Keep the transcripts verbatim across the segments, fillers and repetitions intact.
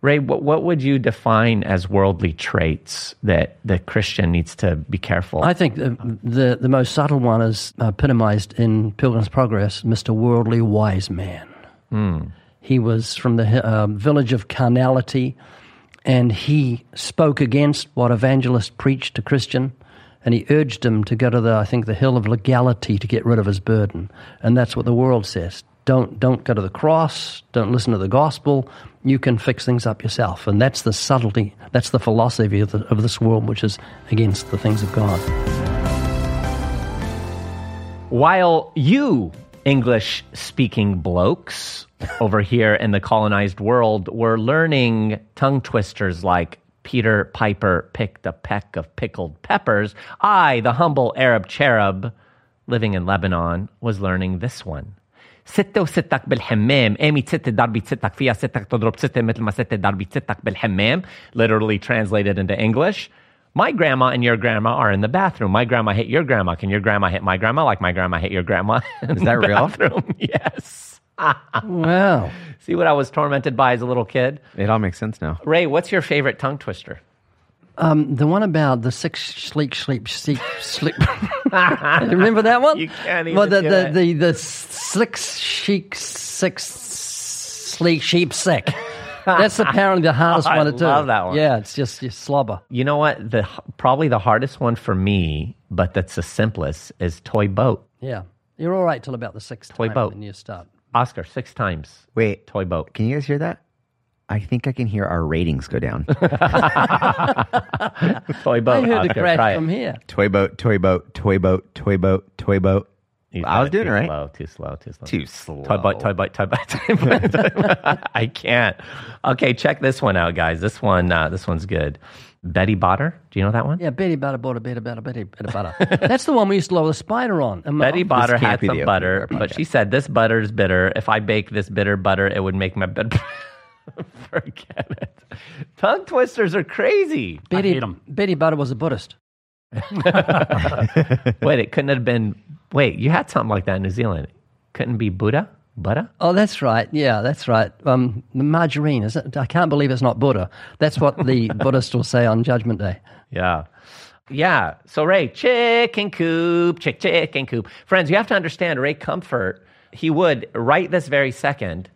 Ray, what, what would you define as worldly traits that the Christian needs to be careful? I think the the, the most subtle one is epitomized in Pilgrim's Progress, Mister Worldly Wise Man. Mm. He was from the uh, village of Carnality, and he spoke against what evangelists preached to Christian, and he urged him to go to the, I think, the Hill of Legality to get rid of his burden. And that's what the world says. Don't don't go to the cross, don't listen to the gospel, you can fix things up yourself. And that's the subtlety, that's the philosophy of, the, of this world, which is against the things of God. While you English-speaking blokes over here in the colonized world were learning tongue twisters like Peter Piper picked a peck of pickled peppers, I, the humble Arab cherub living in Lebanon, was learning this one. ستة وستك بالحمام أمي ستة ضربة ستك فيها ستك تضرب ستة مثل ما ستة ضربة ستك بالحمام, literally translated into English. My grandma and your grandma are in the bathroom. My grandma hit your grandma. Can your grandma hit my grandma like my grandma hit your grandma? Is that real? Yes. Wow. See what I was tormented by as a little kid? It all makes sense now. Ray, what's your favorite tongue twister? Um, the one about the six sleek sleep sleep sleep. Remember that one? You can't even well, the, do the, the, the, the six chic six sleek sheep sick. That's apparently the hardest oh, one to do. I love that one. Yeah, it's just, just slobber. You know what? The probably the hardest one for me, but that's the simplest, is toy boat. Yeah, you're all right till about the sixth toy time boat. When you start. Oscar, six times. Wait, toy boat. Can you guys hear that? I think I can hear our ratings go down. Toy boat. I heard Oscar, the crash from here. Toy boat, toy boat, toy boat, toy boat, toy boat. You I was doing it right. Slow, too slow, too slow. Too slow. Toy boat, toy boat, toy boat, toy boat. Toy boat. I can't. Okay, check this one out, guys. This one, uh, this one's good. Betty Botter. Do you know that one? Yeah, Betty Botter bought a bit of butter, Betty Botter. That's the one we used to lower the spider on. And Betty Botter had some butter, but she said, this butter is bitter. If I bake this bitter butter, it would make my bed... Forget it. Tongue twisters are crazy. Betty, I hate them. Betty Botter was a Buddhist. Wait, it couldn't have been... Wait, you had something like that in New Zealand. Couldn't be Buddha? Butter? Oh, that's right. Yeah, that's right. Um, margarine, is it? I can't believe it's not Buddha. That's what the Buddhists will say on Judgment Day. Yeah. Yeah. So, Ray, chicken coop, chick, chicken coop. Friends, you have to understand, Ray Comfort, he would, right this very second...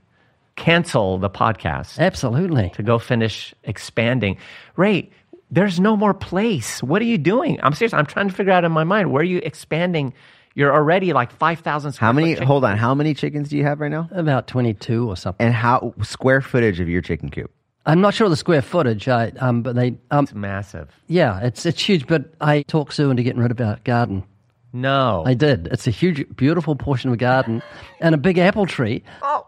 cancel the podcast. Absolutely. To go finish expanding. Ray, there's no more place. What are you doing? I'm serious. I'm trying to figure out in my mind, where are you expanding? You're already like five thousand square How many, foot hold on, how many chickens do you have right now? About twenty-two or something. And how, square footage of your chicken coop? I'm not sure of the square footage, I, um, but they... Um, it's massive. Yeah, it's it's huge, but I talked Sue into getting rid of our garden. No. I did. It's a huge, beautiful portion of a garden and a big apple tree. Oh,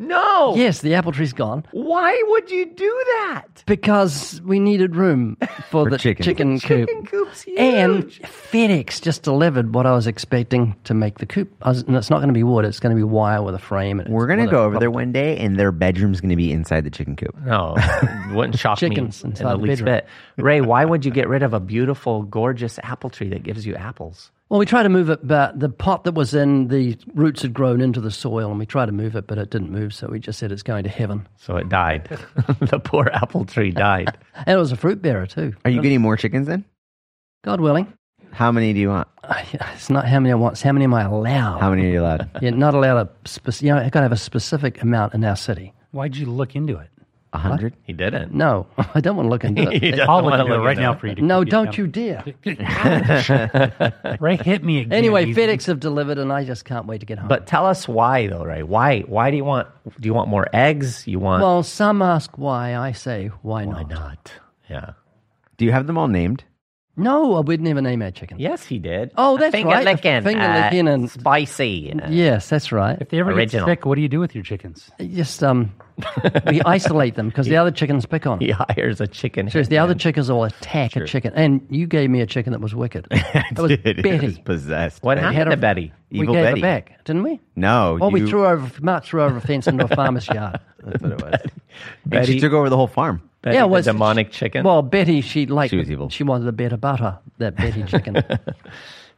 no. Yes, the apple tree's gone. Why would you do that? Because we needed room for, for the chickens. chicken coop. Chicken coop's huge. And FedEx just delivered what I was expecting to make the coop. I was, and it's not going to be wood. It's going to be wire with a frame. We're going to go over there one day, and their bedroom's going to be inside the chicken coop. No, it wouldn't shock chickens me in the, the least bit. Ray, why would you get rid of a beautiful, gorgeous apple tree that gives you apples? Well, we tried to move it, but the pot that was in, the roots had grown into the soil, and we tried to move it, but it didn't move, so we just said it's going to heaven. So it died. The poor apple tree died. And it was a fruit bearer, too. Are you getting more chickens, then? God willing. How many do you want? Uh, it's not how many I want, it's how many am I allowed. How many are you allowed? You're not allowed a specific, you know, I've got to have a specific amount in our city. Why'd you look into it? A hundred? He didn't. No, I don't want to look into it. I'll look into it right now for you. To no, don't you dare. Ray, hit me again. Anyway, easy. FedEx have delivered, and I just can't wait to get home. But tell us why, though, Ray. Why? Why do you want? Do you want more eggs? You want? Well, some ask why. I say, why not? Why not? Yeah. Do you have them all named? No, I would never name our chicken. Yes, he did. Oh, that's finger right. Licking, finger uh, licking and spicy. Uh, yes, that's right. If they ever original. Get sick, what do you do with your chickens? Just um, we isolate them because the other chickens pick on them. He hires a chicken. So the other chickens will attack sure. a chicken. And you gave me a chicken that was wicked. It was Dude, Betty. It was possessed. What happened to Betty? Evil we gave Betty. Her back, didn't we? No. Well, you... we threw her over, Mark threw her over a fence into a farmer's yard. That's what it was. Betty. Betty. She took over the whole farm. Betty, yeah, was demonic she, chicken. Well, Betty, she liked. She was evil. She wanted a better butter. That Betty chicken.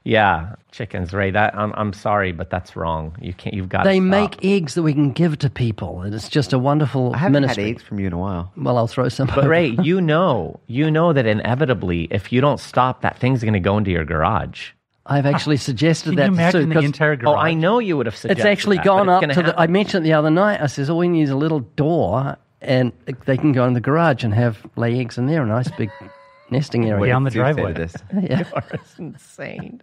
Yeah, chickens, Ray. That I'm, I'm sorry, but that's wrong. You can't. You've got. They to stop. Make eggs that we can give to people, and it's just a wonderful. I haven't ministry. had eggs from you in a while. Well, I'll throw some. But over. Ray, you know, you know that inevitably, if you don't stop, that thing's going to go into your garage. I've actually suggested Can that. Can you imagine too, the entire garage? Oh, I know you would have suggested. It's actually that, gone it's up to happen. the. I mentioned it the other night. I says, all we need is a little door, and they can go in the garage and have lay eggs in there. A nice big. Nesting area. Down the driveway. This. Yeah. It's insane.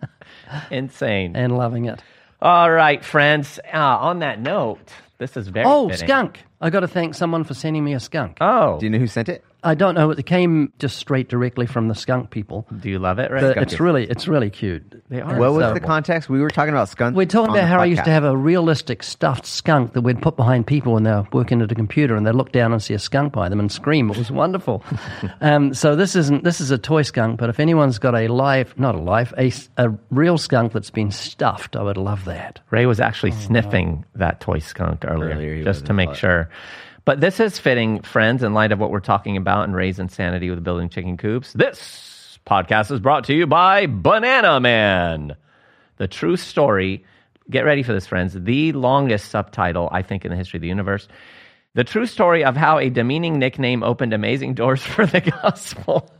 Insane. And loving it. All right, friends. Uh, on that note, this is very Oh, fitting. Skunk. I got to thank someone for sending me a skunk. Oh. Do you know who sent it? I don't know. It came just straight directly from the skunk people. Do you love it? Right? The, it's, really, it's really cute. They are. What was so the context? We were talking about skunks. We're talking about how I used to have a realistic stuffed skunk that we'd put behind people when they were working at a computer, and they'd look down and see a skunk by them and scream. It was wonderful. um, so this isn't. This is a toy skunk, but if anyone's got a live, not a live, a, a real skunk that's been stuffed, I would love that. Ray was actually oh, sniffing wow. that toy skunk earlier, earlier just to make sure. But this is fitting, friends, in light of what we're talking about and Ray's insanity with building chicken coops. This podcast is brought to you by Banana Man, the true story. Get ready for this, friends. The longest subtitle, I think, in the history of the universe. The true story of how a demeaning nickname opened amazing doors for the gospel.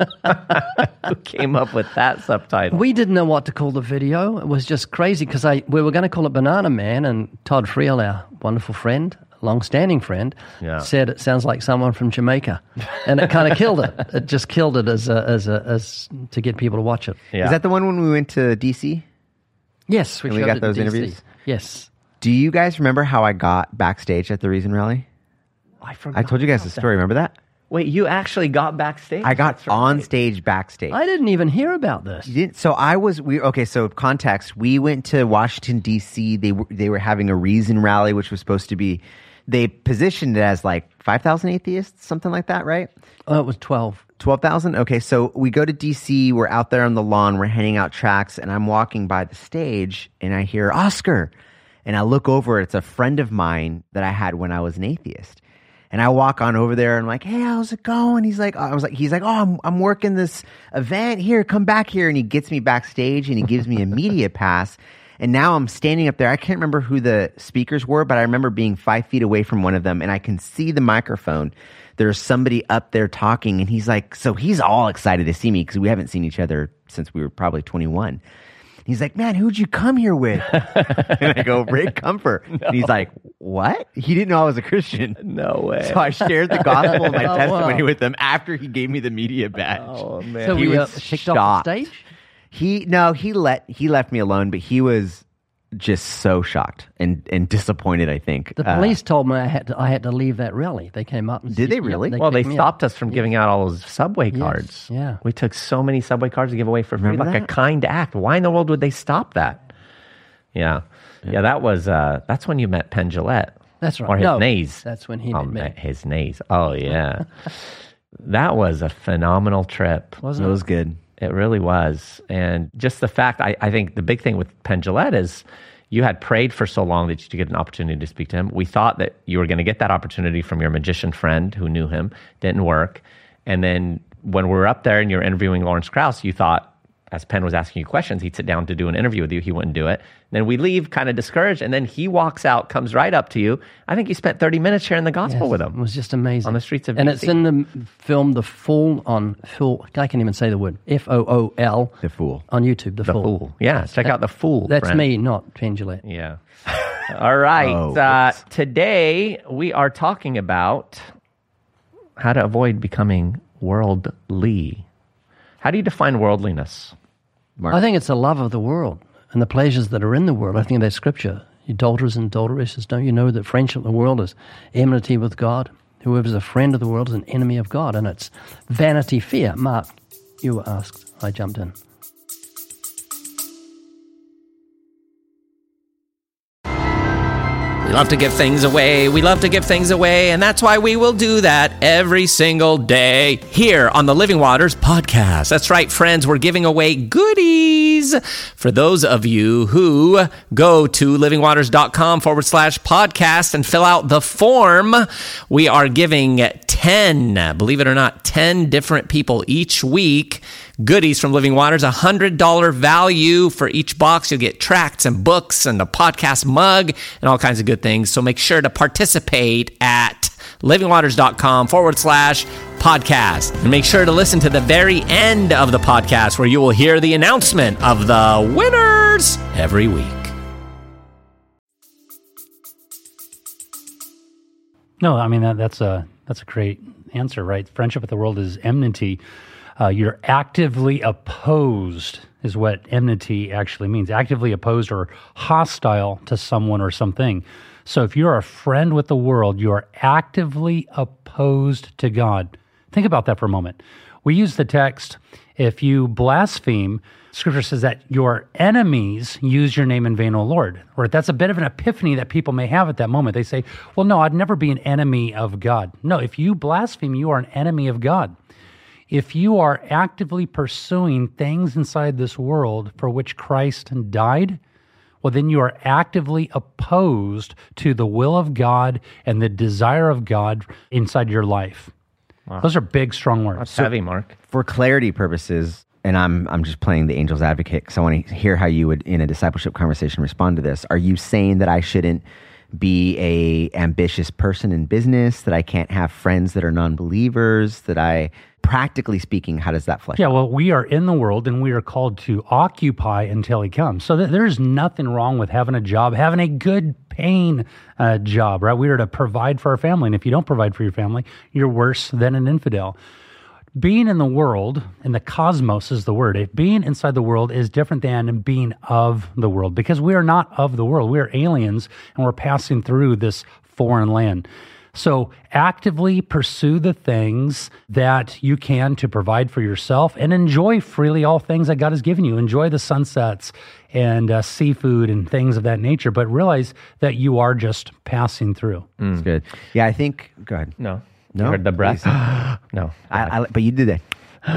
Who came up with that subtitle? We didn't know what to call the video. It was just crazy because I we were going to call it Banana Man, and Todd Friel, our wonderful friend, long-standing friend, yeah. said it sounds like someone from Jamaica, and it kind of killed it. It just killed it as a, as a, as to get people to watch it. Yeah. Is that the one when we went to D C? Yes, we, we got those D C interviews. Yes. Do you guys remember how I got backstage at the Reason Rally? I forgot. I told you guys the story. That. Remember that? Wait, you actually got backstage? I got right. on stage backstage. I didn't even hear about this. You didn't? So I was, we okay, so context, we went to Washington, D C. They were, they were having a Reason Rally, which was supposed to be, they positioned it as like five thousand atheists, something like that, right? Oh, it was twelve. twelve thousand? Okay, so we go to D C, we're out there on the lawn, we're handing out tracts, and I'm walking by the stage, and I hear, Oscar! And I look over, it's a friend of mine that I had when I was an atheist. And I walk on over there and I'm like, hey, how's it going? He's like, I was like, he's like, oh, I'm I'm working this event here. Come back here. And he gets me backstage and he gives me a media pass. And now I'm standing up there. I can't remember who the speakers were, but I remember being five feet away from one of them and I can see the microphone. There's somebody up there talking and he's like, so he's all excited to see me because we haven't seen each other since we were probably twenty-one. He's like, man, who'd you come here with? And I go, Rick Comfort. No. And he's like, what? He didn't know I was a Christian. No way. So I shared the gospel and my oh, testimony wow. with him after he gave me the media badge. Oh, man. So he we was kicked shocked. Off the stage? He, no, he let he left me alone, but he was just so shocked and, and disappointed, I think. The police uh, told me I had to, I had to leave that rally. They came up and Did said, they really? Yep, they well, they stopped up. us from giving yeah. out all those subway yes, cards. Yeah. We took so many subway cards to give away for free. Remember like that? A kind act. Why in the world would they stop that? Yeah. Yeah, yeah that was, uh, that's when you met Penn Jillette. That's right. Or his no, knees. That's when he um, met me. His knees. Oh, yeah. That was a phenomenal trip. Wasn't it? It was good. It really was. And just the fact, I, I think the big thing with Penn Jillette is you had prayed for so long that you get an opportunity to speak to him. We thought that you were going to get that opportunity from your magician friend who knew him. Didn't work. And then when we were up there and you're interviewing Lawrence Krauss, you thought, as Penn was asking you questions, he'd sit down to do an interview with you. He wouldn't do it. Then we leave kind of discouraged. And then he walks out, comes right up to you. I think you spent thirty minutes sharing the gospel yes, with him. It was just amazing. On the streets of And D C. It's in the film The Fool on Fool. I can't even say the word. F O O L. The Fool. On YouTube, The, the Fool. Fool. Yeah, check that, out The Fool. That's friend. me, not Penn Jillette. Yeah. All right. Oh, uh, today, we are talking about how to avoid becoming worldly. How do you define worldliness? Mark? I think it's a love of the world and the pleasures that are in the world. I think that's scripture. Adulterers and adulteresses, don't you know that friendship in the world is enmity with God? Whoever's a friend of the world is an enemy of God, and it's vanity fear. Mark, you were asked. I jumped in. We love to give things away. We love to give things away. And that's why we will do that every single day here on the Living Waters podcast. That's right, friends. We're giving away goodies for those of you who go to livingwaters.com forward slash podcast and fill out the form. We are giving ten, believe it or not, ten different people each week, goodies from Living Waters, one hundred dollars value for each box. You'll get tracts and books and the podcast mug and all kinds of good things. So make sure to participate at livingwaters.com forward slash podcast. And make sure to listen to the very end of the podcast where you will hear the announcement of the winners every week. No, I mean, that, that's a that's a great answer, right? Friendship with the world is enmity. Uh, you're actively opposed is what enmity actually means. Actively opposed or hostile to someone or something. So if you're a friend with the world, you're actively opposed to God. Think about that for a moment. We use the text, if you blaspheme, Scripture says that your enemies use your name in vain, O Lord. Or that's a bit of an epiphany that people may have at that moment. They say, well, no, I'd never be an enemy of God. No, if you blaspheme, you are an enemy of God. If you are actively pursuing things inside this world for which Christ died, well, then you are actively opposed to the will of God and the desire of God inside your life. Wow. Those are big, strong words. That's so heavy, Mark. For clarity purposes, and I'm I'm just playing the angel's advocate because I want to hear how you would, in a discipleship conversation, respond to this. Are you saying that I shouldn't be a ambitious person in business, that I can't have friends that are non-believers, that I, practically speaking, how does that flesh out? Yeah, well, we are in the world and we are called to occupy until he comes. So th- there's nothing wrong with having a job, having a good paying uh, job, right? We are to provide for our family. And if you don't provide for your family, you're worse than an infidel. Being in the world, and the cosmos is the word, if being inside the world is different than being of the world, because we are not of the world. We are aliens, and we're passing through this foreign land. So actively pursue the things that you can to provide for yourself and enjoy freely all things that God has given you. Enjoy the sunsets and uh, seafood and things of that nature, but realize that you are just passing through. Mm. That's good. Yeah, I think... Go ahead. No. No, you heard the breath. No, I, I, but you did that,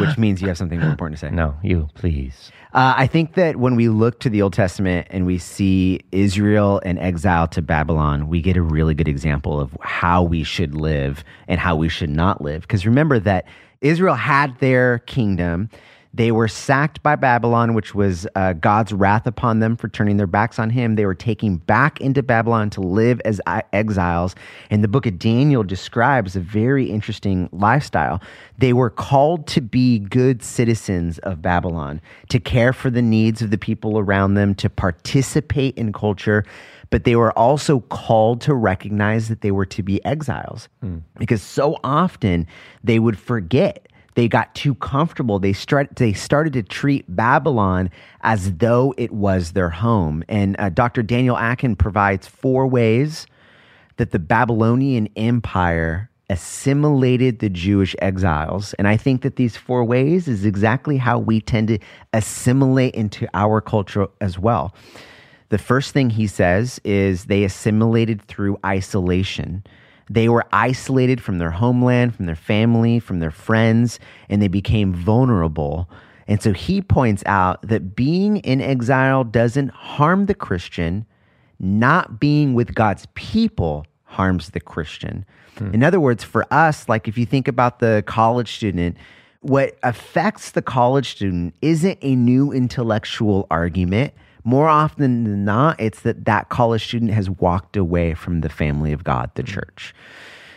which means you have something more important to say. No, you please. Uh, I think that when we look to the Old Testament and we see Israel in exile to Babylon, we get a really good example of how we should live and how we should not live. Because remember that Israel had their kingdom. They were sacked by Babylon, which was uh, God's wrath upon them for turning their backs on him. They were taken back into Babylon to live as exiles. And the book of Daniel describes a very interesting lifestyle. They were called to be good citizens of Babylon, to care for the needs of the people around them, to participate in culture. But they were also called to recognize that they were to be exiles, mm. because so often they would forget. They got too comfortable. They start, They started to treat Babylon as though it was their home. And uh, Doctor Daniel Akin provides four ways that the Babylonian Empire assimilated the Jewish exiles. And I think that these four ways is exactly how we tend to assimilate into our culture as well. The first thing he says is they assimilated through isolation. They were isolated from their homeland, from their family, from their friends, and they became vulnerable. And so he points out that being in exile doesn't harm the Christian. Not being with God's people harms the Christian. Hmm. In other words, for us, like if you think about the college student, what affects the college student isn't a new intellectual argument. More often than not, it's that that college student has walked away from the family of God, the church.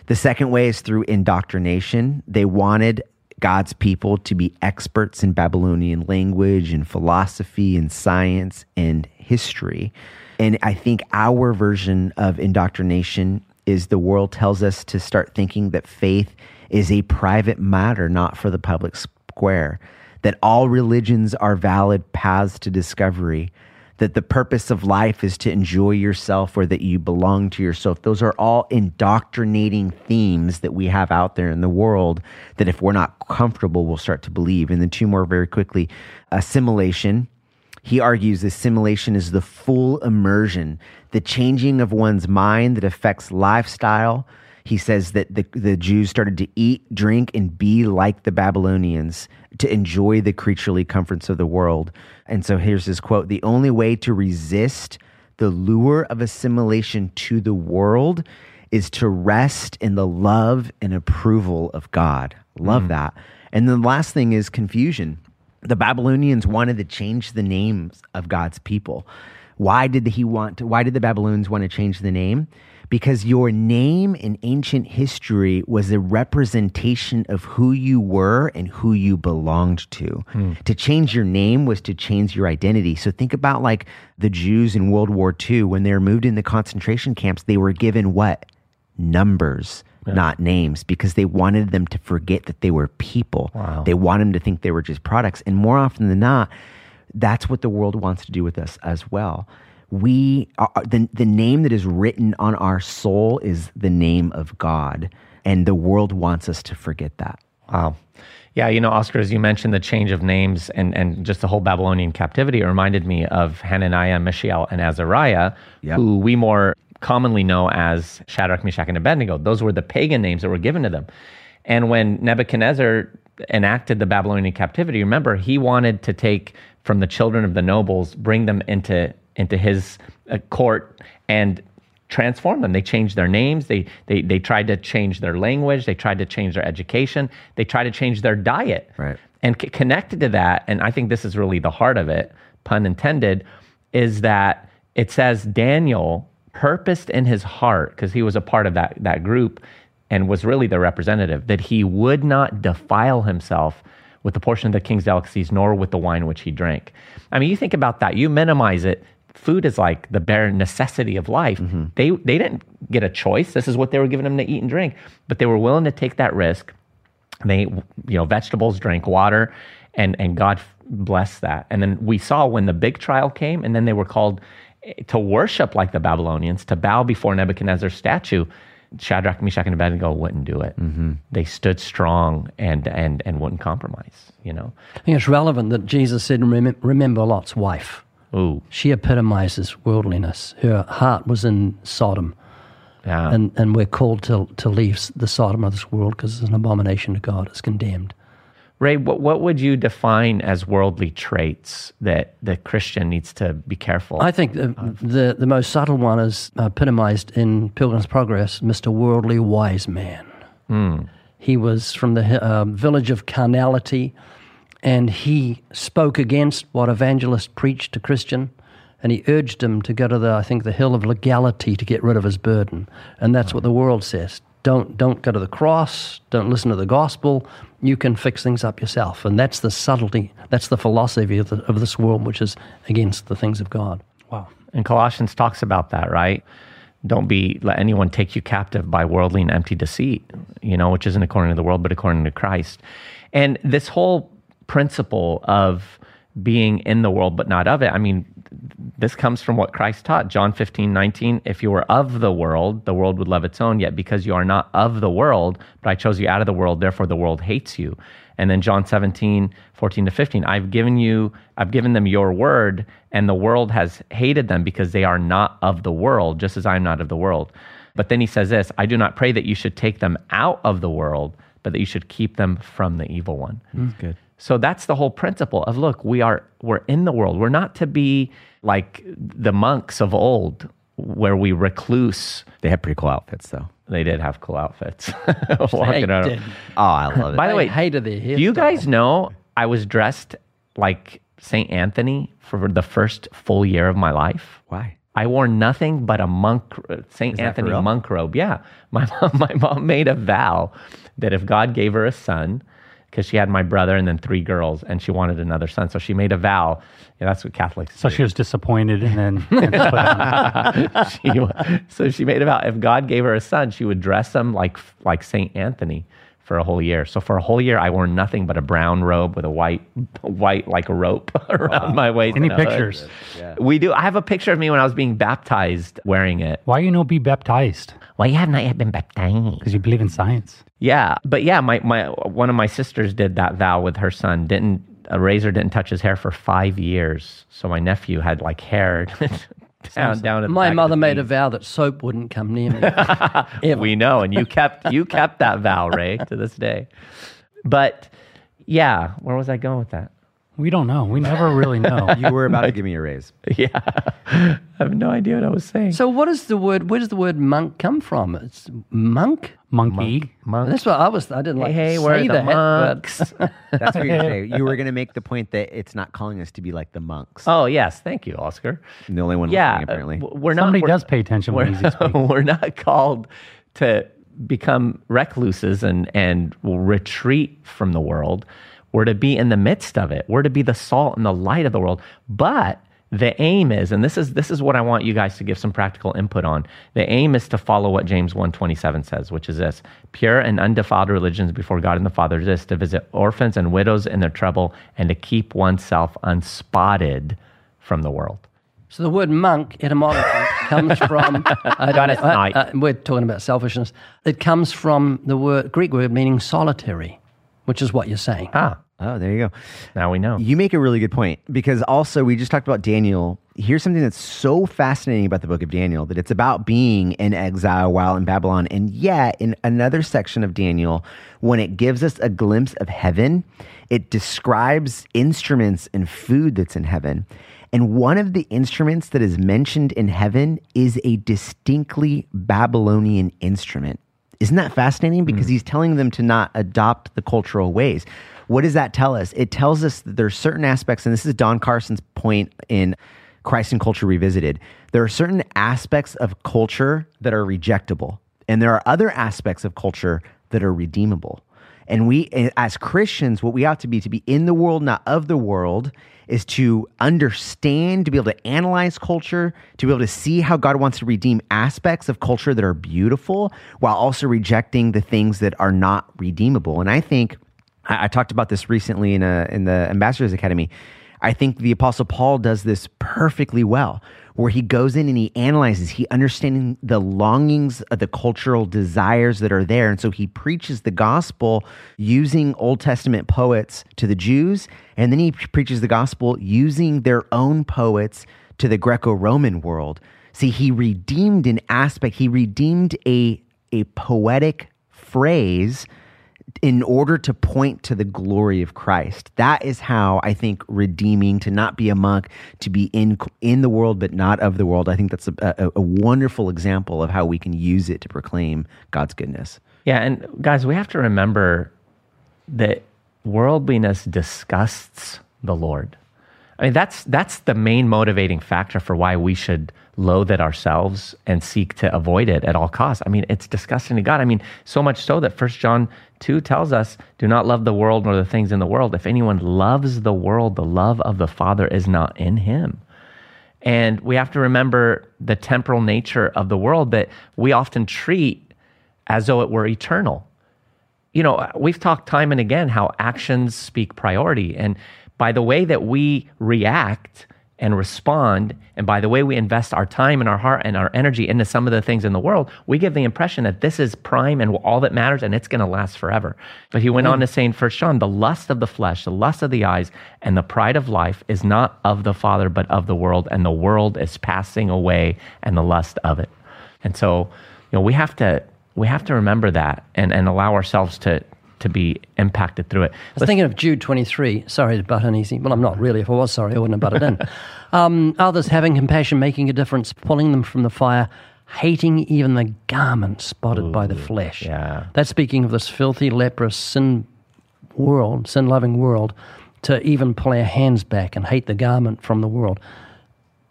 The second way is through indoctrination. They wanted God's people to be experts in Babylonian language and philosophy and science and history. And I think our version of indoctrination is the world tells us to start thinking that faith is a private matter, not for the public square, that all religions are valid paths to discovery, that the purpose of life is to enjoy yourself or that you belong to yourself. Those are all indoctrinating themes that we have out there in the world that if we're not comfortable, we'll start to believe. And then two more very quickly. Assimilation. He argues assimilation is the full immersion, the changing of one's mind that affects lifestyle. He says that the, the Jews started to eat, drink, and be like the Babylonians, to enjoy the creaturely comforts of the world. And so here's his quote, "The only way to resist the lure of assimilation to the world is to rest in the love and approval of God. Love mm. that. And the last thing is confusion. The Babylonians wanted to change the names of God's people. Why did he want to, why did the Babylonians want to change the name? Because your name in ancient history was a representation of who you were and who you belonged to. Mm. To change your name was to change your identity. So think about like the Jews in World War Two, when they were moved in the concentration camps, they were given what? Numbers, yeah. not names, because they wanted them to forget that they were people. Wow. They wanted them to think they were just products. And more often than not, that's what the world wants to do with us as well. We are, the, the name that is written on our soul is the name of God, and the world wants us to forget that. Wow. Yeah, you know, Oscar, as you mentioned, the change of names and, and just the whole Babylonian captivity reminded me of Hananiah, Mishael, and Azariah, yep. who we more commonly know as Shadrach, Meshach, and Abednego. Those were the pagan names that were given to them. And when Nebuchadnezzar enacted the Babylonian captivity, remember, he wanted to take from the children of the nobles, bring them into into his uh, court and transform them. They changed their names. They, they they tried to change their language. They tried to change their education. They tried to change their diet. Right. And c- connected to that, and I think this is really the heart of it, pun intended, is that it says Daniel purposed in his heart, because he was a part of that that group and was really the representative, that he would not defile himself with the portion of the king's delicacies, nor with the wine which he drank. I mean, you think about that. You minimize it. Food is like the bare necessity of life. Mm-hmm. They they didn't get a choice. This is what they were giving them to eat and drink, but they were willing to take that risk. They ate, you know, vegetables, drank water, and and God blessed that. And then we saw when the big trial came, and then they were called to worship like the Babylonians, to bow before Nebuchadnezzar's statue. Shadrach, Meshach, and Abednego wouldn't do it. Mm-hmm. They stood strong and and and wouldn't compromise, you know? I think it's relevant that Jesus said, Remem- remember Lot's wife. Ooh. She epitomizes worldliness. Her heart was in Sodom. Yeah. And and we're called to to leave the Sodom of this world because it's an abomination to God. It's condemned. Ray, what, what would you define as worldly traits that the Christian needs to be careful of? I think the, the, the most subtle one is epitomized in Pilgrim's Progress, Mister Worldly Wise Man. Mm. He was from the uh, village of Carnality, and he spoke against what evangelists preached to Christian, and he urged him to go to, the I think, the Hill of Legality to get rid of his burden. And that's mm. what the world says. Don't don't go to the cross, don't listen to the gospel, you can fix things up yourself. And that's the subtlety, that's the philosophy of, the, of this world, which is against the things of God. Wow. And Colossians talks about that, right? Don't be let anyone take you captive by worldly and empty deceit, you know, which isn't according to the world, but according to Christ. And this whole principle of being in the world, but not of it, I mean, this comes from what Christ taught, John fifteen nineteen. If you were of the world, the world would love its own, yet because you are not of the world, but I chose you out of the world, therefore the world hates you. And then John seventeen fourteen to fifteen, I've given you, I've given them your word, and the world has hated them because they are not of the world, just as I am not of the world. But then he says this, I do not pray that you should take them out of the world, but that you should keep them from the evil one. That's mm. good. So that's the whole principle of, look, we are, we're in the world. We're not to be like the monks of old where we recluse. They had pretty cool outfits, though. They did have cool outfits. Walking around. Did. Oh, I love it. By the way, hated the hairstyle. Do you guys know I was dressed like Saint Anthony for the first full year of my life? Why? I wore nothing but a monk, Saint Anthony monk robe. Yeah. My mom, my mom made a vow that if God gave her a son, because she had my brother and then three girls, and she wanted another son. So she made a vow. Yeah, that's what Catholics so do. So she was disappointed, and then... and she, so she made a vow. If God gave her a son, she would dress him like like Saint Anthony for a whole year. So for a whole year, I wore nothing but a brown robe with a white, white like a rope around wow. my waist. Any pictures? Yeah. We do. I have a picture of me when I was being baptized wearing it. Why you no be baptized? Why you have not yet been baptized? Because you believe in science. Yeah. But yeah, my, my one of my sisters did that vow with her son. Didn't a razor didn't touch his hair for five years. So my nephew had like hair down, down at my mother made a vow that soap wouldn't come near me. We know, and you kept you kept that vow, Ray, to this day. But yeah, where was I going with that? We don't know. We never really know. You were about no. to give me a raise. Yeah. I have no idea what I was saying. So what is the word, where does the word monk come from? It's monk? Monkey. Monk. That's what I was, I didn't hey, like hey, where are the monks? That's what you were saying. You were going to make the point that it's not calling us to be like the monks. Oh, yes. Thank you, Oscar. I'm the only one yeah, listening, apparently. Uh, we're Somebody not, we're, does pay attention when he's speaking. We're not called to become recluses and, and retreat from the world. We're to be in the midst of it. We're to be the salt and the light of the world. But the aim is, and this is this is what I want you guys to give some practical input on. The aim is to follow what James one twenty-seven says, which is this: pure and undefiled religions before God and the Father is this, to visit orphans and widows in their trouble and to keep oneself unspotted from the world. So the word monk etymologically comes from, I don't know, I, I, we're talking about selfishness. It comes from the word Greek word meaning solitary, which is what you're saying. Ah. Oh, there you go. Now we know. You make a really good point, because also we just talked about Daniel. Here's something that's so fascinating about the book of Daniel, that it's about being in exile while in Babylon. And yet, in another section of Daniel, when it gives us a glimpse of heaven, it describes instruments and food that's in heaven. And one of the instruments that is mentioned in heaven is a distinctly Babylonian instrument. Isn't that fascinating? Because mm. he's telling them to not adopt the cultural ways. What does that tell us? It tells us that there are certain aspects, and this is Don Carson's point in Christ and Culture Revisited. There are certain aspects of culture that are rejectable, and there are other aspects of culture that are redeemable. And we, as Christians, what we ought to be, to be in the world, not of the world, is to understand, to be able to analyze culture, to be able to see how God wants to redeem aspects of culture that are beautiful, while also rejecting the things that are not redeemable. And I think, I, I talked about this recently in, a, in the Ambassadors Academy, I think the Apostle Paul does this perfectly well, where he goes in and he analyzes, he understanding the longings of the cultural desires that are there. And so he preaches the gospel using Old Testament poets to the Jews, and then he preaches the gospel using their own poets to the Greco-Roman world. See, he redeemed an aspect, he redeemed a, a poetic phrase in order to point to the glory of Christ. That is how I think redeeming, to not be a monk, to be in in the world but not of the world. I think that's a, a, a wonderful example of how we can use it to proclaim God's goodness. Yeah, and guys, we have to remember that worldliness disgusts the Lord. I mean, that's that's the main motivating factor for why we should loathe it ourselves and seek to avoid it at all costs. I mean, it's disgusting to God. I mean, so much so that First John two tells us, do not love the world nor the things in the world. If anyone loves the world, the love of the Father is not in him. And we have to remember the temporal nature of the world that we often treat as though it were eternal. You know, we've talked time and again how actions speak priority, and by the way that we react and respond, and by the way we invest our time and our heart and our energy into some of the things in the world, we give the impression that this is prime and all that matters, and it's going to last forever. But he went mm. on to say in First John, the lust of the flesh, the lust of the eyes, and the pride of life is not of the Father, but of the world, and the world is passing away and the lust of it. And so, you know, we have to we have to remember that and, and allow ourselves to to be impacted through it. I was Let's, thinking of Jude twenty-three. Sorry to butt in easy. Well, I'm not really. If I was sorry, I wouldn't have butted in. Um, others having compassion, making a difference, pulling them from the fire, hating even the garment spotted Ooh, by the flesh. Yeah. That's speaking of this filthy, leprous, sin world, sin-loving world, to even pull our hands back and hate the garment from the world,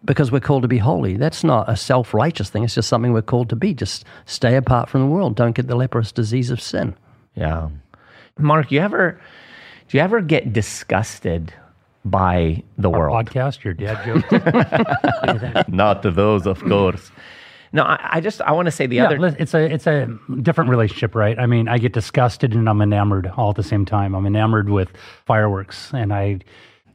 because we're called to be holy. That's not a self-righteous thing. It's just something we're called to be. Just stay apart from the world. Don't get the leprous disease of sin. Yeah. Mark, you ever do you ever get disgusted by the Our world? Podcast, your dad jokes. Not to those, of course. No, I, I just I want to say the yeah, other. It's a it's a different relationship, right? I mean, I get disgusted and I'm enamored all at the same time. I'm enamored with fireworks, and I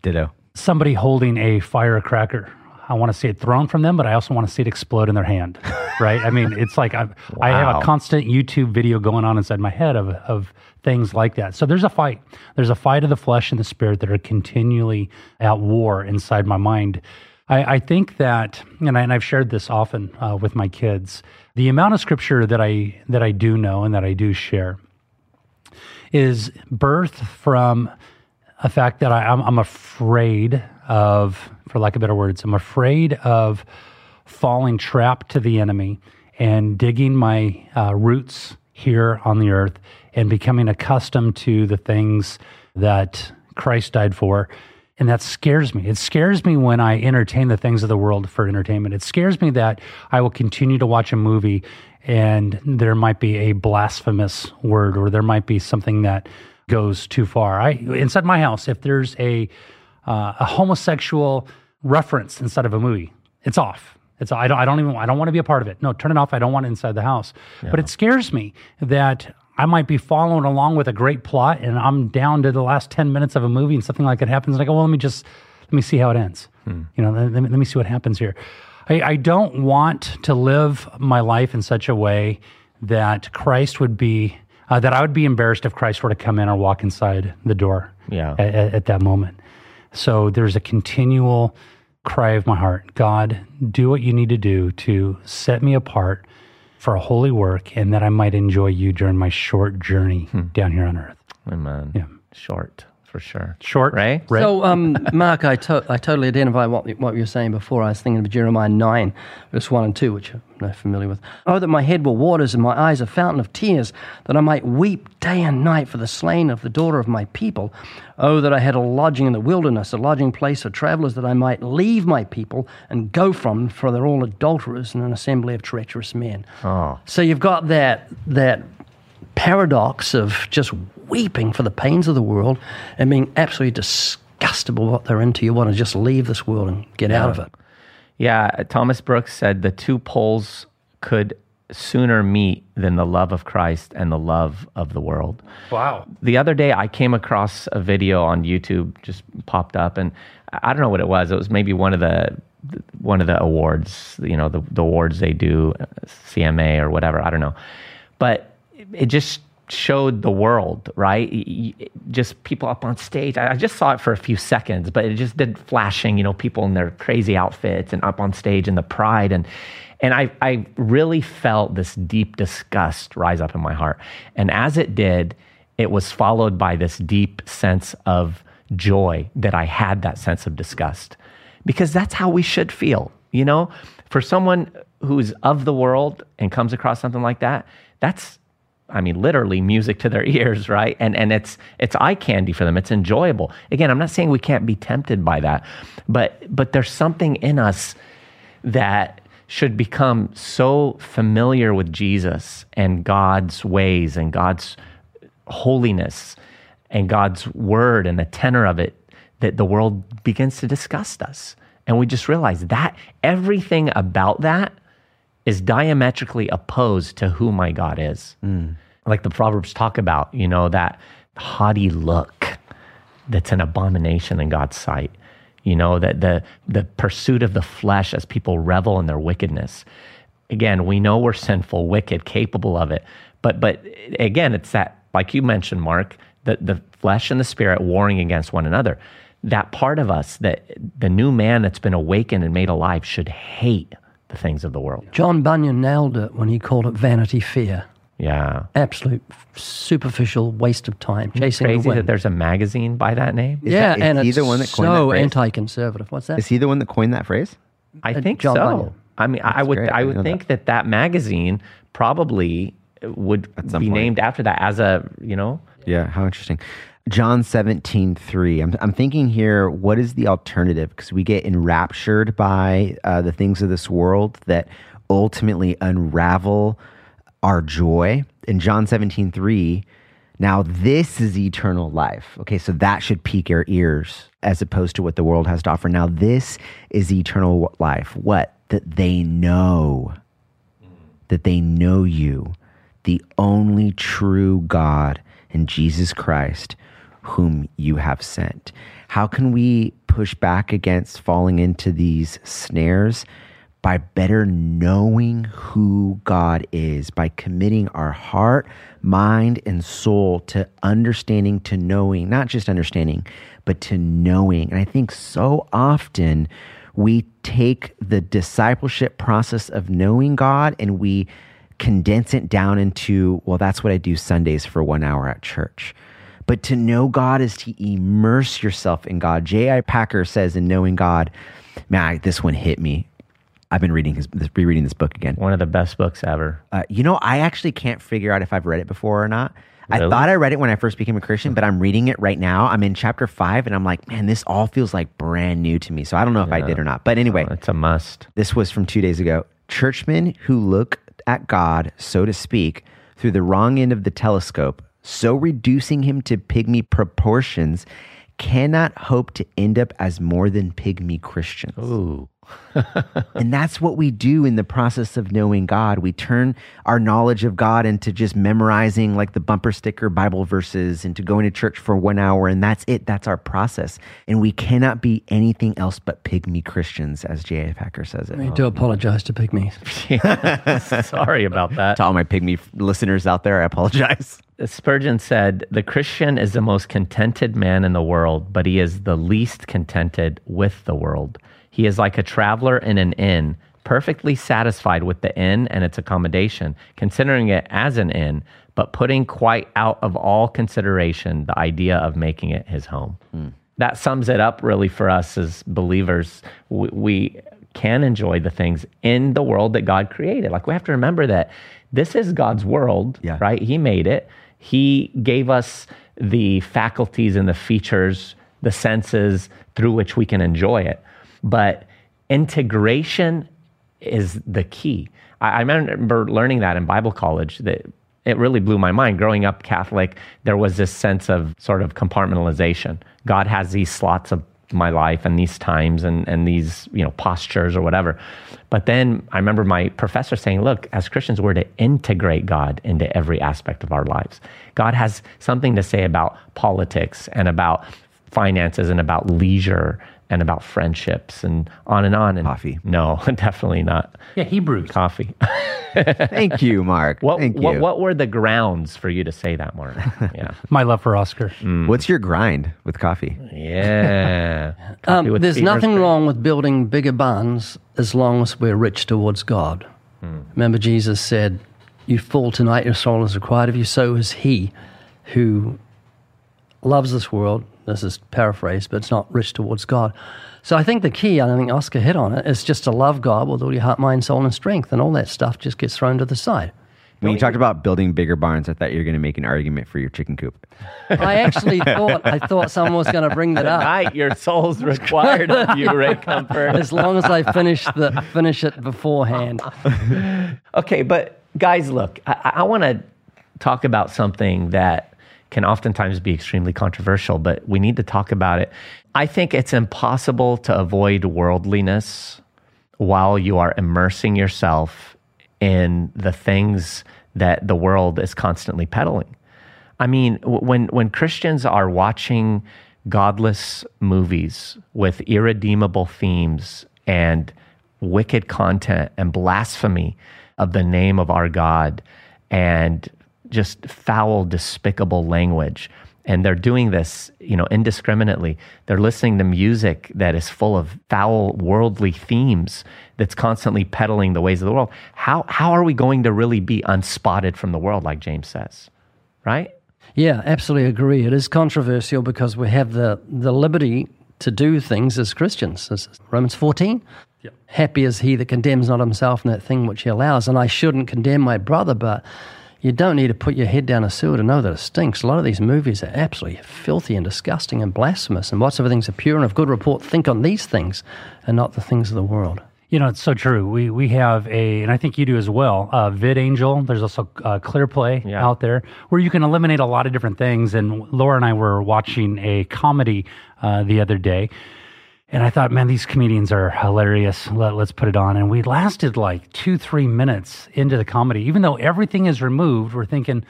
ditto somebody holding a firecracker. I want to see it thrown from them, but I also want to see it explode in their hand, right? I mean, it's like I wow. I have a constant YouTube video going on inside my head of of things like that. So there's a fight. There's a fight of the flesh and the spirit that are continually at war inside my mind. I, I think that, and, I, and I've shared this often uh, with my kids, the amount of scripture that I that I do know and that I do share is birthed from a fact that I, I'm, I'm afraid of, for lack of better words, I'm afraid of falling trapped to the enemy and digging my uh, roots here on the earth and becoming accustomed to the things that Christ died for. And that scares me. It scares me when I entertain the things of the world for entertainment. It scares me that I will continue to watch a movie and there might be a blasphemous word, or there might be something that goes too far. I, inside my house, if there's a uh, a homosexual reference inside of a movie, it's off. It's I don't I don't even I don't want to be a part of it. No, turn it off. I don't want it inside the house. Yeah. But it scares me that I might be following along with a great plot, and I'm down to the last ten minutes of a movie, and something like that happens. And I go, well, let me just let me see how it ends. Hmm. You know, let, let me see what happens here. I, I don't want to live my life in such a way that Christ would be uh, that I would be embarrassed if Christ were to come in or walk inside the door. Yeah. at, at that moment. So there's a continual cry of my heart: God, do what you need to do to set me apart for a holy work, and that I might enjoy you during my short journey hmm. down here on earth. Amen. Yeah. Short, for sure. Short, right? So, um, Mark, I, to- I totally identify what what you were saying before. I was thinking of Jeremiah nine, verse one and two, which I'm not familiar with. Oh, that my head were waters and my eyes a fountain of tears, that I might weep day and night for the slain of the daughter of my people. Oh, that I had a lodging in the wilderness, a lodging place for travelers, that I might leave my people and go from them, for they're all adulterers and an assembly of treacherous men. Oh. So you've got that that paradox of just weeping for the pains of the world and being absolutely disgusted by what they're into. You want to just leave this world and get yeah. out of it. Yeah, Thomas Brooks said the two poles could sooner meet than the love of Christ and the love of the world. Wow. The other day I came across a video on YouTube, just popped up, and I don't know what it was. It was maybe one of the one of the awards, you know, the, the awards they do, C M A or whatever, I don't know. But it just showed the world, right? Just people up on stage. I just saw it for a few seconds, but it just did flashing, you know, people in their crazy outfits and up on stage and the pride. And and I, I really felt this deep disgust rise up in my heart. And as it did, it was followed by this deep sense of joy that I had that sense of disgust, because that's how we should feel, you know? For someone who's of the world and comes across something like that, that's, I mean, literally music to their ears, right? And and it's it's eye candy for them. It's enjoyable. Again, I'm not saying we can't be tempted by that, but but there's something in us that should become so familiar with Jesus and God's ways and God's holiness and God's word and the tenor of it that the world begins to disgust us. And we just realize that everything about that is diametrically opposed to who my God is. Mm. Like the Proverbs talk about, you know, that haughty look that's an abomination in God's sight. You know, that the the pursuit of the flesh as people revel in their wickedness. Again, we know we're sinful, wicked, capable of it. But but again, it's that, like you mentioned, Mark, the, the flesh and the spirit warring against one another. That part of us, that the new man that's been awakened and made alive should hate the things of the world. John Bunyan nailed it when he called it vanity fair. Yeah. Absolute superficial waste of time. Chasing Crazy the wind. That there's a magazine by that name. Is yeah, that, and it's the one that coined so that anti-conservative. What's that? Is he the one that coined that phrase? I uh, think John so. Bunyan. I mean, That's I would great. I would I think that. that that magazine probably would be point. named after that as a, you know. Yeah, how interesting. John seventeen three. I'm, I'm thinking here, what is the alternative? Because we get enraptured by uh, the things of this world that ultimately unravel our joy. In John seventeen three, now this is eternal life. Okay, so that should pique our ears as opposed to what the world has to offer. Now this is eternal life. What? That they know, that they know you, the only true God, and Jesus Christ, whom you have sent. How can we push back against falling into these snares? By better knowing who God is, by committing our heart, mind, and soul to understanding, to knowing, not just understanding, but to knowing. And I think so often we take the discipleship process of knowing God and we condense it down into, well, that's what I do Sundays for one hour at church. But to know God is to immerse yourself in God. J I. Packer says in Knowing God, man, this one hit me. I've been reading his, rereading this book again. One of the best books ever. Uh, you know, I actually can't figure out if I've read it before or not. Really? I thought I read it when I first became a Christian, but I'm reading it right now. I'm in chapter five, and I'm like, man, this all feels like brand new to me. So I don't know if yeah. I did or not. But anyway. Oh, it's a must. This was from two days ago. Churchmen who look at God, so to speak, through the wrong end of the telescope, so reducing him to pygmy proportions, cannot hope to end up as more than pygmy Christians. Ooh. And that's what we do in the process of knowing God. We turn our knowledge of God into just memorizing like the bumper sticker Bible verses and to going to church for one hour. And that's it. That's our process. And we cannot be anything else but pygmy Christians, as J I. Packer says it. I do apologize to pygmies. Sorry about that. To all my pygmy listeners out there, I apologize. Spurgeon said, the Christian is the most contented man in the world, but he is the least contented with the world. He is like a traveler in an inn, perfectly satisfied with the inn and its accommodation, considering it as an inn, but putting quite out of all consideration the idea of making it his home. Mm. That sums it up really for us as believers. We, we can enjoy the things in the world that God created. Like, we have to remember that this is God's world, yeah. right? He made it. He gave us the faculties and the features, the senses through which we can enjoy it. But integration is the key. I remember learning that in Bible college, that it really blew my mind. Growing up Catholic, there was this sense of sort of compartmentalization. God has these slots of my life and these times and, and these, you know, postures or whatever. But then I remember my professor saying, look, as Christians, we're to integrate God into every aspect of our lives. God has something to say about politics and about finances and about leisure and about friendships and on and on. And coffee. No, definitely not. Yeah, Hebrews. Coffee. Thank you, Mark. What, Thank what, you. What were the grounds for you to say that, Mark? Yeah. My love for Oscar. Mm. What's your grind with coffee? Yeah. coffee um, with there's nothing cream. Wrong with building bigger barns as long as we're rich towards God. Mm. Remember, Jesus said, you fall tonight, your soul is required of you. So is he who loves this world. This is paraphrased, but it's not rich towards God. So I think the key, and I think Oscar hit on it, is just to love God with all your heart, mind, soul, and strength, and all that stuff just gets thrown to the side. When you talked about building bigger barns, I thought you were going to make an argument for your chicken coop. I actually thought I thought someone was going to bring that up. Tonight, your soul's required of you, Ray Comfort. As long as I finish the finish it beforehand. Okay, but guys, look, I, I want to talk about something that can oftentimes be extremely controversial, but we need to talk about it. I think it's impossible to avoid worldliness while you are immersing yourself in the things that the world is constantly peddling. I mean, when when Christians are watching godless movies with irredeemable themes and wicked content and blasphemy of the name of our God and just foul, despicable language. And they're doing this, you know, indiscriminately. They're listening to music that is full of foul, worldly themes that's constantly peddling the ways of the world. How how are we going to really be unspotted from the world, like James says, right? Yeah, absolutely agree. It is controversial because we have the, the liberty to do things as Christians. As Romans fourteen, yep. Happy is he that condemns not himself in that thing which he allows. And I shouldn't condemn my brother, but you don't need to put your head down a sewer to know that it stinks. A lot of these movies are absolutely filthy and disgusting and blasphemous, and whatsoever things are pure and of good report, think on these things and not the things of the world. You know, it's so true. We we have a, and I think you do as well, uh, VidAngel. There's also uh, ClearPlay yeah. out there where you can eliminate a lot of different things. And Laura and I were watching a comedy uh, the other day. And I thought, man, these comedians are hilarious. Let, let's put it on. And we lasted like two, three minutes into the comedy. Even though everything is removed, we're thinking,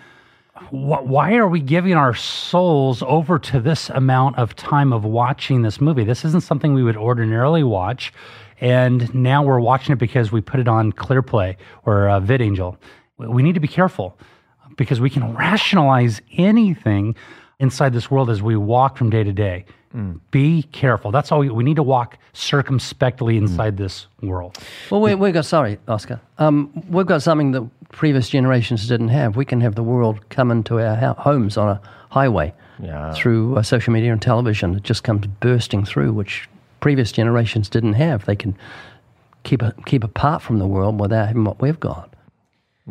wh- why are we giving our souls over to this amount of time of watching this movie? This isn't something we would ordinarily watch. And now we're watching it because we put it on ClearPlay or uh, VidAngel. We need to be careful because we can rationalize anything inside this world as we walk from day to day. Mm. Be careful. That's all we, we need to walk circumspectly inside mm. this world. Well, we, we've got, sorry, Oscar, um, we've got something that previous generations didn't have. We can have the world come into our homes on a highway yeah. through uh, social media and television. It just comes bursting through, which previous generations didn't have. They can keep a, keep apart from the world without having what we've got.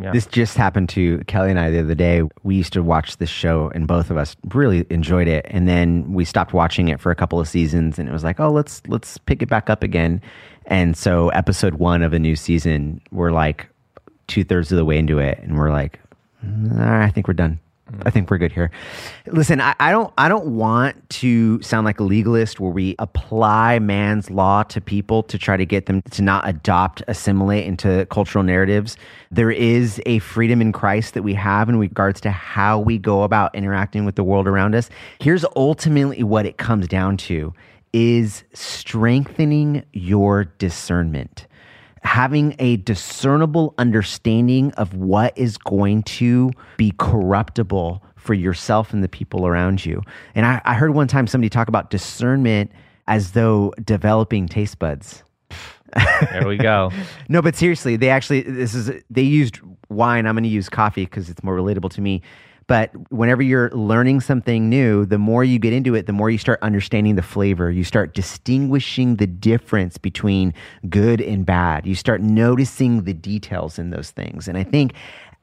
Yeah. This just happened to Kelly and I the other day. We used to watch this show, and both of us really enjoyed it. And then we stopped watching it for a couple of seasons, and it was like, oh, let's let's pick it back up again. And so episode one of a new season, we're like two-thirds of the way into it, and we're like, nah, I think we're done. I think we're good here. Listen, I, I don't I don't want to sound like a legalist where we apply man's law to people to try to get them to not adopt, assimilate into cultural narratives. There is a freedom in Christ that we have in regards to how we go about interacting with the world around us. Here's ultimately what it comes down to is strengthening your discernment. Having a discernible understanding of what is going to be corruptible for yourself and the people around you. And I, I heard one time somebody talk about discernment as though developing taste buds. There we go. No, but seriously, they actually, this is, they used wine. I'm going to use coffee because it's more relatable to me. But whenever you're learning something new, the more you get into it, the more you start understanding the flavor. You start distinguishing the difference between good and bad. You start noticing the details in those things. And I think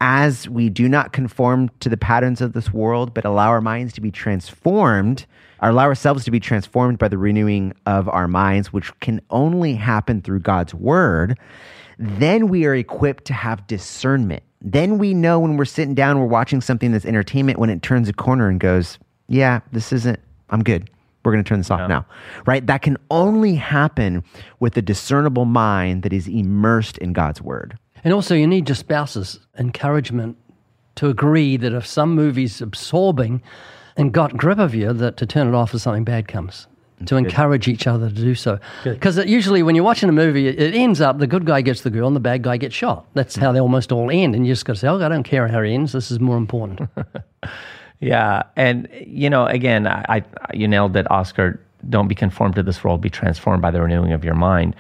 as we do not conform to the patterns of this world, but allow our minds to be transformed, or allow ourselves to be transformed by the renewing of our minds, which can only happen through God's word, then we are equipped to have discernment. Then we know when we're sitting down, we're watching something that's entertainment, when it turns a corner and goes, yeah, this isn't, I'm good. We're going to turn this off yeah. now, right? That can only happen with a discernible mind that is immersed in God's word. And also you need your spouse's encouragement to agree that if some movie's absorbing and got grip of you, that to turn it off if something bad comes. To Good. Encourage each other to do so. Because usually when you're watching a movie, it ends up the good guy gets the girl and the bad guy gets shot. That's mm. how they almost all end. And you just got to say, oh, I don't care how it ends. This is more important. Yeah. And, you know, again, I, I you nailed it, Oscar. Don't be conformed to this world. Be transformed by the renewing of your mind.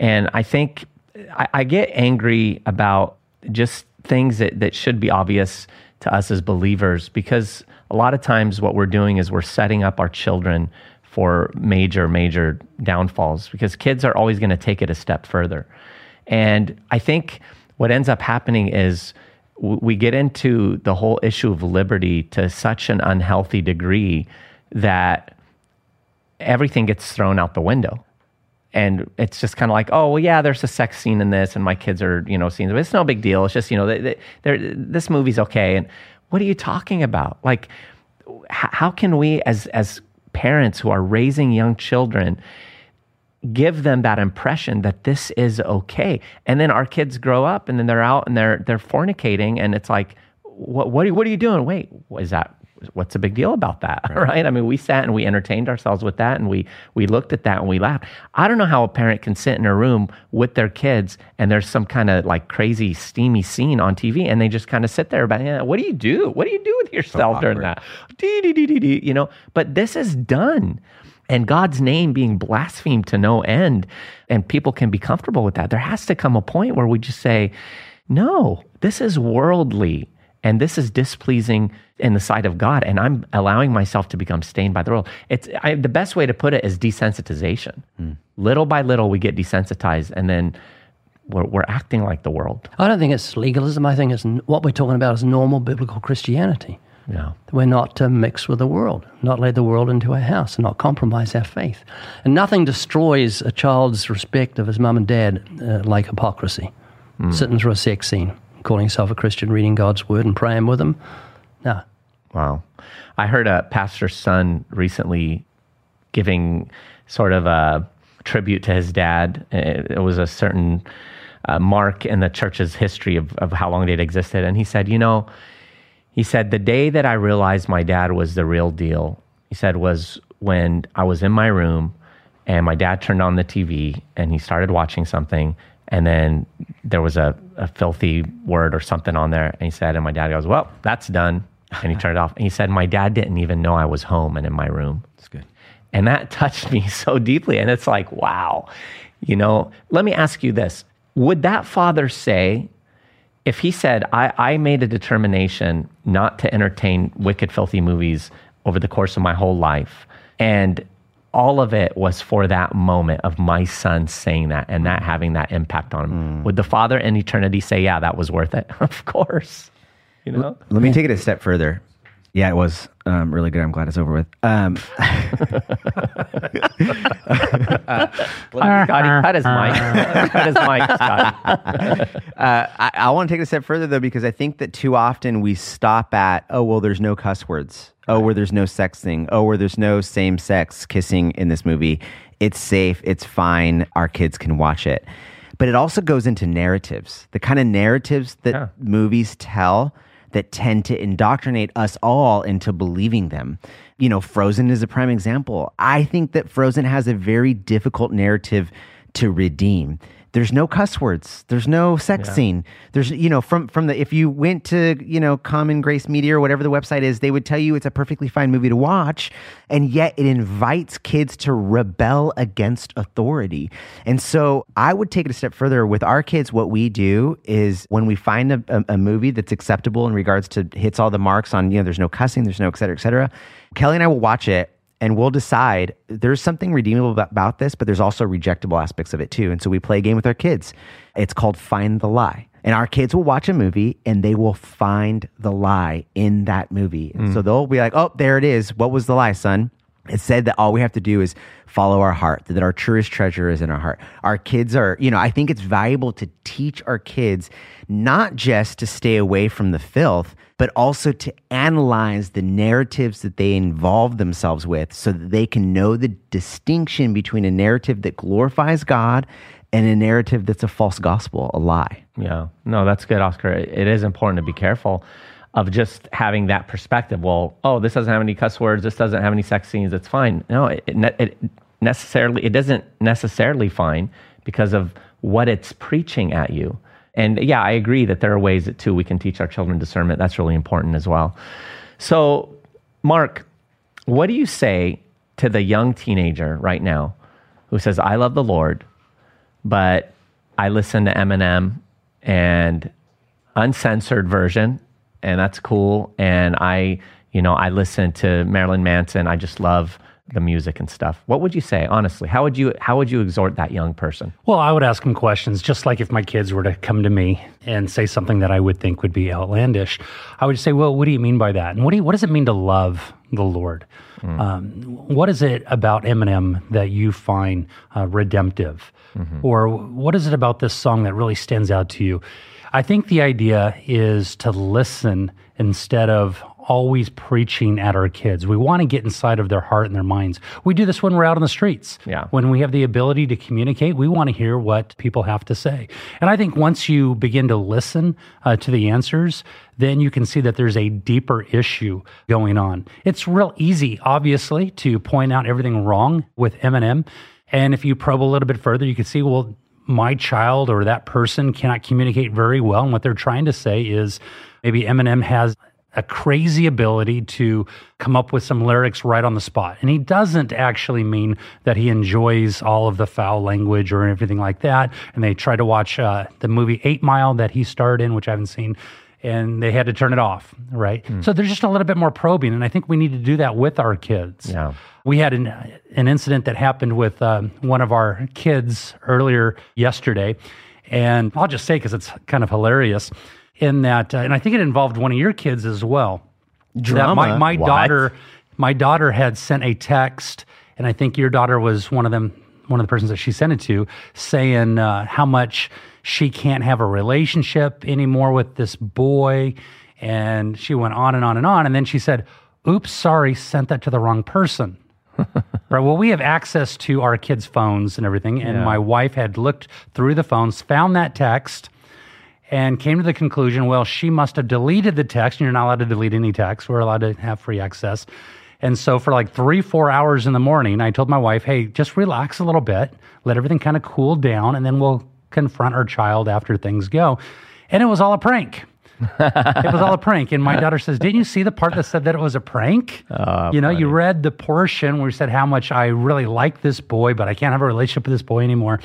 And I think I, I get angry about just things that, that should be obvious to us as believers, because a lot of times what we're doing is we're setting up our children for major, major downfalls, because kids are always going to take it a step further. And I think what ends up happening is we get into the whole issue of liberty to such an unhealthy degree that everything gets thrown out the window. And it's just kind of like, oh, well, yeah, there's a sex scene in this, and my kids are, you know, seeing it. It's no big deal. It's just, you know, they, they're, this movie's okay. And what are you talking about? Like, how can we as as parents who are raising young children give them that impression that this is okay? And then our kids grow up, and then they're out and they're they're fornicating, and it's like, what what are, what are you doing? Wait, is that what's the big deal about that? Right. right? I mean, we sat and we entertained ourselves with that, and we we looked at that and we laughed. I don't know how a parent can sit in a room with their kids and there's some kind of like crazy steamy scene on T V, and they just kind of sit there about, yeah, what do you do? What do you do with yourself so during that? You know, but this is done, and God's name being blasphemed to no end, and people can be comfortable with that. There has to come a point where we just say, no, this is worldly. And this is displeasing in the sight of God, and I'm allowing myself to become stained by the world. It's I, the best way to put it is desensitization. Mm. Little by little, we get desensitized, and then we're, we're acting like the world. I don't think it's legalism. I think it's what we're talking about is normal biblical Christianity. No. We're not to mix with the world, not let the world into our house, and not compromise our faith. And nothing destroys a child's respect of his mum and dad uh, like hypocrisy, mm. sitting through a sex scene, calling himself a Christian, reading God's word and praying with him. No. Wow. I heard a pastor's son recently giving sort of a tribute to his dad. It was a certain uh, mark in the church's history of, of how long they'd existed. And he said, you know, he said, the day that I realized my dad was the real deal, he said, was when I was in my room and my dad turned on the T V and he started watching something. And then there was a, a filthy word or something on there. And he said, and my dad goes, well, that's done. And he turned it off. And he said, my dad didn't even know I was home and in my room. That's good. And that touched me so deeply. And it's like, wow, you know, let me ask you this. Would that father say, if he said, I, I made a determination not to entertain wicked, filthy movies over the course of my whole life, and all of it was for that moment of my son saying that and that having that impact on him, mm. would the father in eternity say, yeah, that was worth it? Of course. You know? L- let me yeah. take it a step further. Yeah, it was um, really good. I'm glad it's over with. Um, uh, Scotty, cut his mic. Cut his mic, Scotty. uh, I, I want to take it a step further, though, because I think that too often we stop at, oh, well, there's no cuss words. Oh, where there's no sex thing. Oh, where there's no same-sex kissing in this movie. It's safe. It's fine. Our kids can watch it. But it also goes into narratives, the kind of narratives that yeah. movies tell that tend to indoctrinate us all into believing them. You know, Frozen is a prime example. I think that Frozen has a very difficult narrative to redeem. There's no cuss words. There's no sex yeah. scene. There's, you know, from from the, if you went to, you know, Common Grace Media or whatever the website is, they would tell you it's a perfectly fine movie to watch. And yet it invites kids to rebel against authority. And so I would take it a step further with our kids. What we do is when we find a, a, a movie that's acceptable in regards to hits all the marks on, you know, there's no cussing, there's no et cetera, et cetera. Kelly and I will watch it. And we'll decide there's something redeemable about this, but there's also rejectable aspects of it too. And so we play a game with our kids. It's called Find the Lie. And our kids will watch a movie and they will find the lie in that movie. And mm. so they'll be like, oh, there it is. What was the lie, son? It said that all we have to do is follow our heart, that our truest treasure is in our heart. Our kids are, you know, I think it's valuable to teach our kids not just to stay away from the filth, but also to analyze the narratives that they involve themselves with so that they can know the distinction between a narrative that glorifies God and a narrative that's a false gospel, a lie. Yeah, no, that's good, Oscar. It is important to be careful of just having that perspective. Well, oh, this doesn't have any cuss words. This doesn't have any sex scenes. It's fine. No, it, it necessarily, it isn't necessarily fine because of what it's preaching at you. And yeah, I agree that there are ways that too we can teach our children discernment. That's really important as well. So, Mark, what do you say to the young teenager right now who says, I love the Lord, but I listen to Eminem and uncensored version, and that's cool. And I, you know, I listen to Marilyn Manson. I just love the music and stuff. What would you say, honestly? How would you how would you exhort that young person? Well, I would ask them questions, just like if my kids were to come to me and say something that I would think would be outlandish. I would say, well, what do you mean by that? And what do you, what does it mean to love the Lord? Mm. Um, what is it about Eminem that you find uh, redemptive? Mm-hmm. Or what is it about this song that really stands out to you? I think the idea is to listen instead of always preaching at our kids. We want to get inside of their heart and their minds. We do this when we're out on the streets. Yeah. When we have the ability to communicate, we want to hear what people have to say. And I think once you begin to listen uh, to the answers, then you can see that there's a deeper issue going on. It's real easy, obviously, to point out everything wrong with Eminem. And if you probe a little bit further, you can see, well, my child or that person cannot communicate very well. And what they're trying to say is maybe Eminem has a crazy ability to come up with some lyrics right on the spot. And he doesn't actually mean that he enjoys all of the foul language or everything like that. And they tried to watch uh, the movie Eight Mile that he starred in, which I haven't seen, and they had to turn it off, right? Mm. So there's just a little bit more probing, and I think we need to do that with our kids. Yeah. We had an an incident that happened with um, one of our kids earlier yesterday, and I'll just say, because it's kind of hilarious, in that, uh, and I think it involved one of your kids as well. Drama. My, my daughter, my daughter had sent a text, and I think your daughter was one of them, one of the persons that she sent it to, saying uh, how much she can't have a relationship anymore with this boy, and she went on and on and on, and then she said, "Oops, sorry, sent that to the wrong person." Right. Well, we have access to our kids' phones and everything, and yeah. my wife had looked through the phones, found that text, and came to the conclusion, well, she must have deleted the text, and you're not allowed to delete any text. We're allowed to have free access. And so for like three, four hours in the morning, I told my wife, hey, just relax a little bit, let everything kind of cool down, and then we'll confront our child after things go. And it was all a prank. It was all a prank. And my daughter says, didn't you see the part that said that it was a prank? Uh, you know, funny. You read the portion where you said how much I really like this boy, but I can't have a relationship with this boy anymore.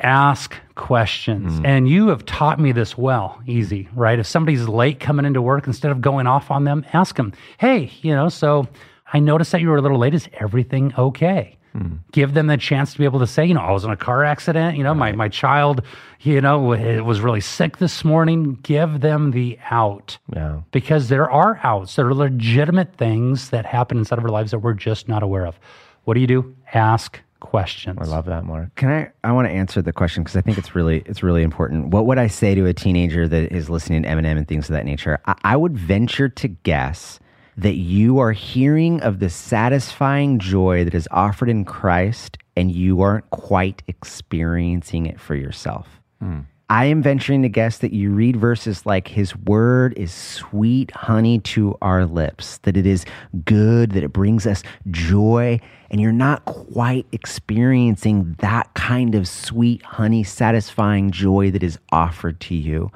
Ask questions. Mm. And you have taught me this well, easy, right? If somebody's late coming into work, instead of going off on them, ask them, hey, you know, so I noticed that you were a little late. Is everything okay? Mm. Give them the chance to be able to say, you know, I was in a car accident. You know, right. my, my child, you know, it was really sick this morning. Give them the out. Yeah. Because there are outs. There are legitimate things that happen inside of our lives that we're just not aware of. What do you do? Ask questions. I love that, Mark. Can I, I want to answer the question because I think it's really, it's really important. What would I say to a teenager that is listening to Eminem and things of that nature? I, I would venture to guess that you are hearing of the satisfying joy that is offered in Christ and you aren't quite experiencing it for yourself. Mm. I am venturing to guess that you read verses like his word is sweet honey to our lips, that it is good, that it brings us joy, and you're not quite experiencing that kind of sweet honey, satisfying joy that is offered to you.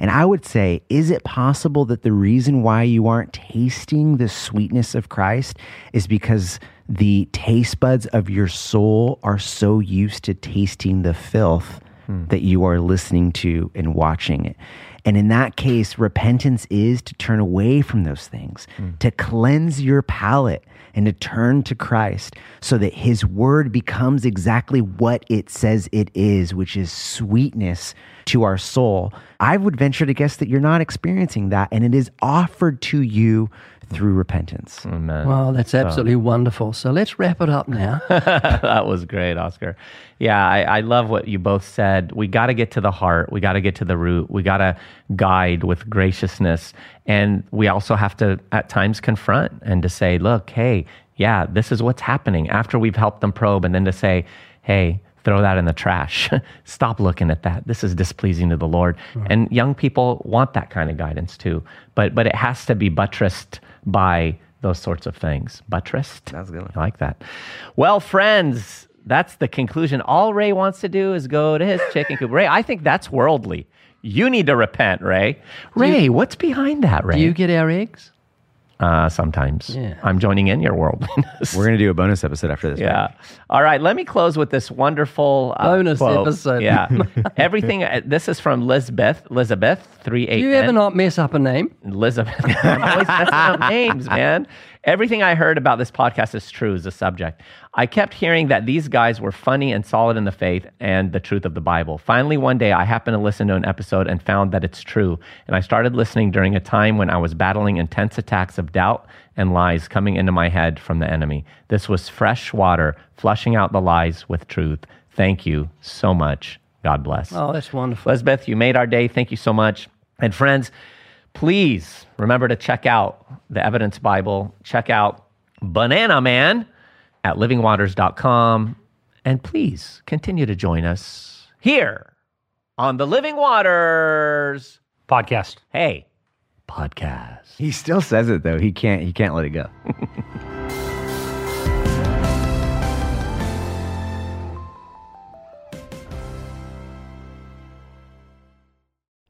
And I would say, is it possible that the reason why you aren't tasting the sweetness of Christ is because the taste buds of your soul are so used to tasting the filth that you are listening to and watching it? And in that case, repentance is to turn away from those things, mm. to cleanse your palate and to turn to Christ so that his word becomes exactly what it says it is, which is sweetness to our soul. I would venture to guess that you're not experiencing that, and it is offered to you through repentance. Amen. Well, that's absolutely so. wonderful. So let's wrap it up now. That was great, Oscar. Yeah, I, I love what you both said. We got to get to the heart. We got to get to the root. We got to guide with graciousness. And we also have to, at times, confront and to say, look, hey, yeah, this is what's happening, after we've helped them probe. And then to say, hey, throw that in the trash. Stop looking at that. This is displeasing to the Lord. Right. And young people want that kind of guidance too. But but it has to be buttressed by those sorts of things. Buttressed? That's good. I like that. Well, friends, that's the conclusion. All Ray wants to do is go to his chicken coop. Ray, I think that's worldly. You need to repent, Ray. Ray, you, what's behind that, Ray? Do you get our eggs? Uh, sometimes. Yeah. I'm joining in your worldliness. We're going to do a bonus episode after this. Yeah. Break. All right. Let me close with this wonderful uh, bonus quote. episode. Yeah. Everything. Uh, this is from Elizabeth. Elizabeth three eight. You ever not mess up a name, Elizabeth? I'm always messing up names, man. Everything I heard about this podcast is true, is the subject. I kept hearing that these guys were funny and solid in the faith and the truth of the Bible. Finally, one day, I happened to listen to an episode and found that it's true. And I started listening during a time when I was battling intense attacks of doubt and lies coming into my head from the enemy. This was fresh water, flushing out the lies with truth. Thank you so much. God bless. Oh, that's wonderful. Elizabeth, you made our day. Thank you so much. And friends, please remember to check out the Evidence Bible. Check out Banana Man at living waters dot com. And please continue to join us here on the Living Waters podcast. Hey, podcast. He still says it, though. He can't, he can't let it go.